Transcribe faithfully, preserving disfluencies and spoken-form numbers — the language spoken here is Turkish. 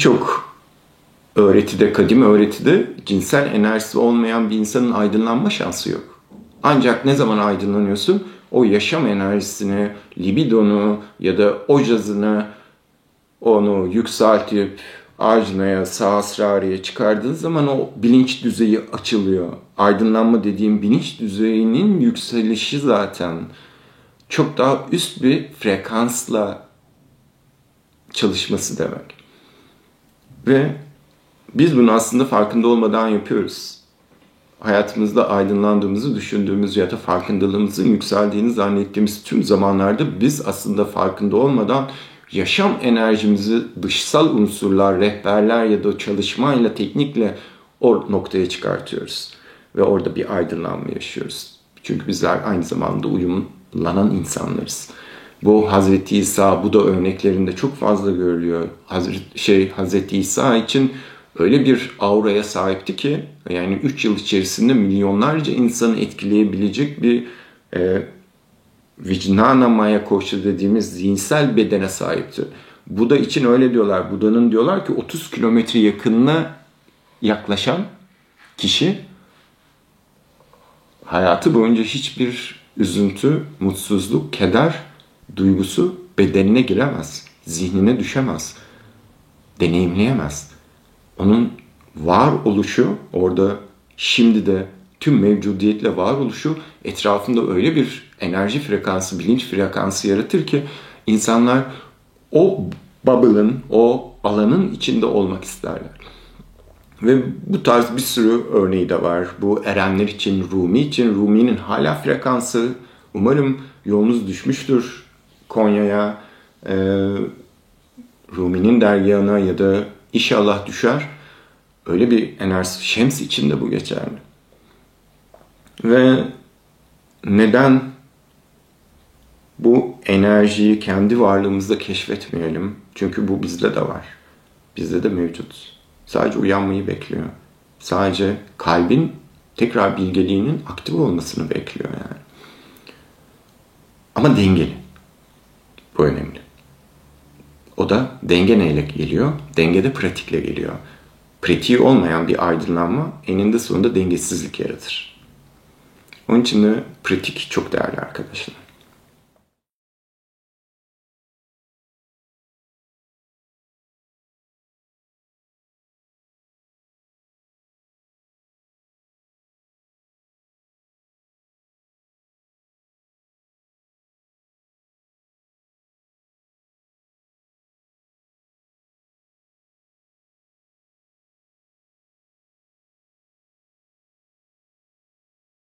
birçok öğretide, kadim öğretide cinsel enerjisi olmayan bir insanın aydınlanma şansı yok. Ancak ne zaman aydınlanıyorsun? O yaşam enerjisini, libidonu ya da o cazını, onu yükseltip ajnaya, sahasrariye çıkardığın zaman o bilinç düzeyi açılıyor. Aydınlanma dediğim bilinç düzeyinin yükselişi zaten çok daha üst bir frekansla çalışması demek. Ve biz bunu aslında farkında olmadan yapıyoruz. Hayatımızda aydınlandığımızı düşündüğümüz ya da farkındalığımızın yükseldiğini zannettiğimiz tüm zamanlarda biz aslında farkında olmadan yaşam enerjimizi dışsal unsurlar, rehberler ya da çalışmayla, teknikle o noktaya çıkartıyoruz. Ve orada bir aydınlanma yaşıyoruz. Çünkü bizler aynı zamanda uyumlanan insanlarız. Bu Hazreti İsa, Buda örneklerinde çok fazla görülüyor. Hazreti, şey, Hazreti İsa için öyle bir auraya sahipti ki, yani üç yıl içerisinde milyonlarca insanı etkileyebilecek bir e, vicnana maya koşu dediğimiz zihinsel bedene sahipti. Buda için öyle diyorlar. Buda'nın diyorlar ki otuz kilometre yakınına yaklaşan kişi hayatı boyunca hiçbir üzüntü, mutsuzluk, keder duygusu bedenine giremez. Zihnine düşemez. Deneyimleyemez. Onun var oluşu orada, şimdi de tüm mevcudiyetle var oluşu etrafında öyle bir enerji frekansı, bilinç frekansı yaratır ki insanlar o bubble'ın, o alanın içinde olmak isterler. Ve bu tarz bir sürü örneği de var. Bu erenler için, Rumi için. Rumi'nin hala frekansı. Umarım yolunuz düşmüştür Konya'ya, e, Rumi'nin dergahına ya da inşallah düşer. Öyle bir enerji. Şems için de bu geçerli. Ve neden bu enerjiyi kendi varlığımızda keşfetmeyelim? Çünkü bu bizde de var. Bizde de mevcut. Sadece uyanmayı bekliyor. Sadece kalbin tekrar bilgeliğinin aktif olmasını bekliyor yani. Ama dengeli. Bu önemli. O da denge neyle geliyor? Denge de pratikle geliyor. Pratiği olmayan bir aydınlanma eninde sonunda dengesizlik yaratır. Onun için de pratik çok değerli arkadaşlar.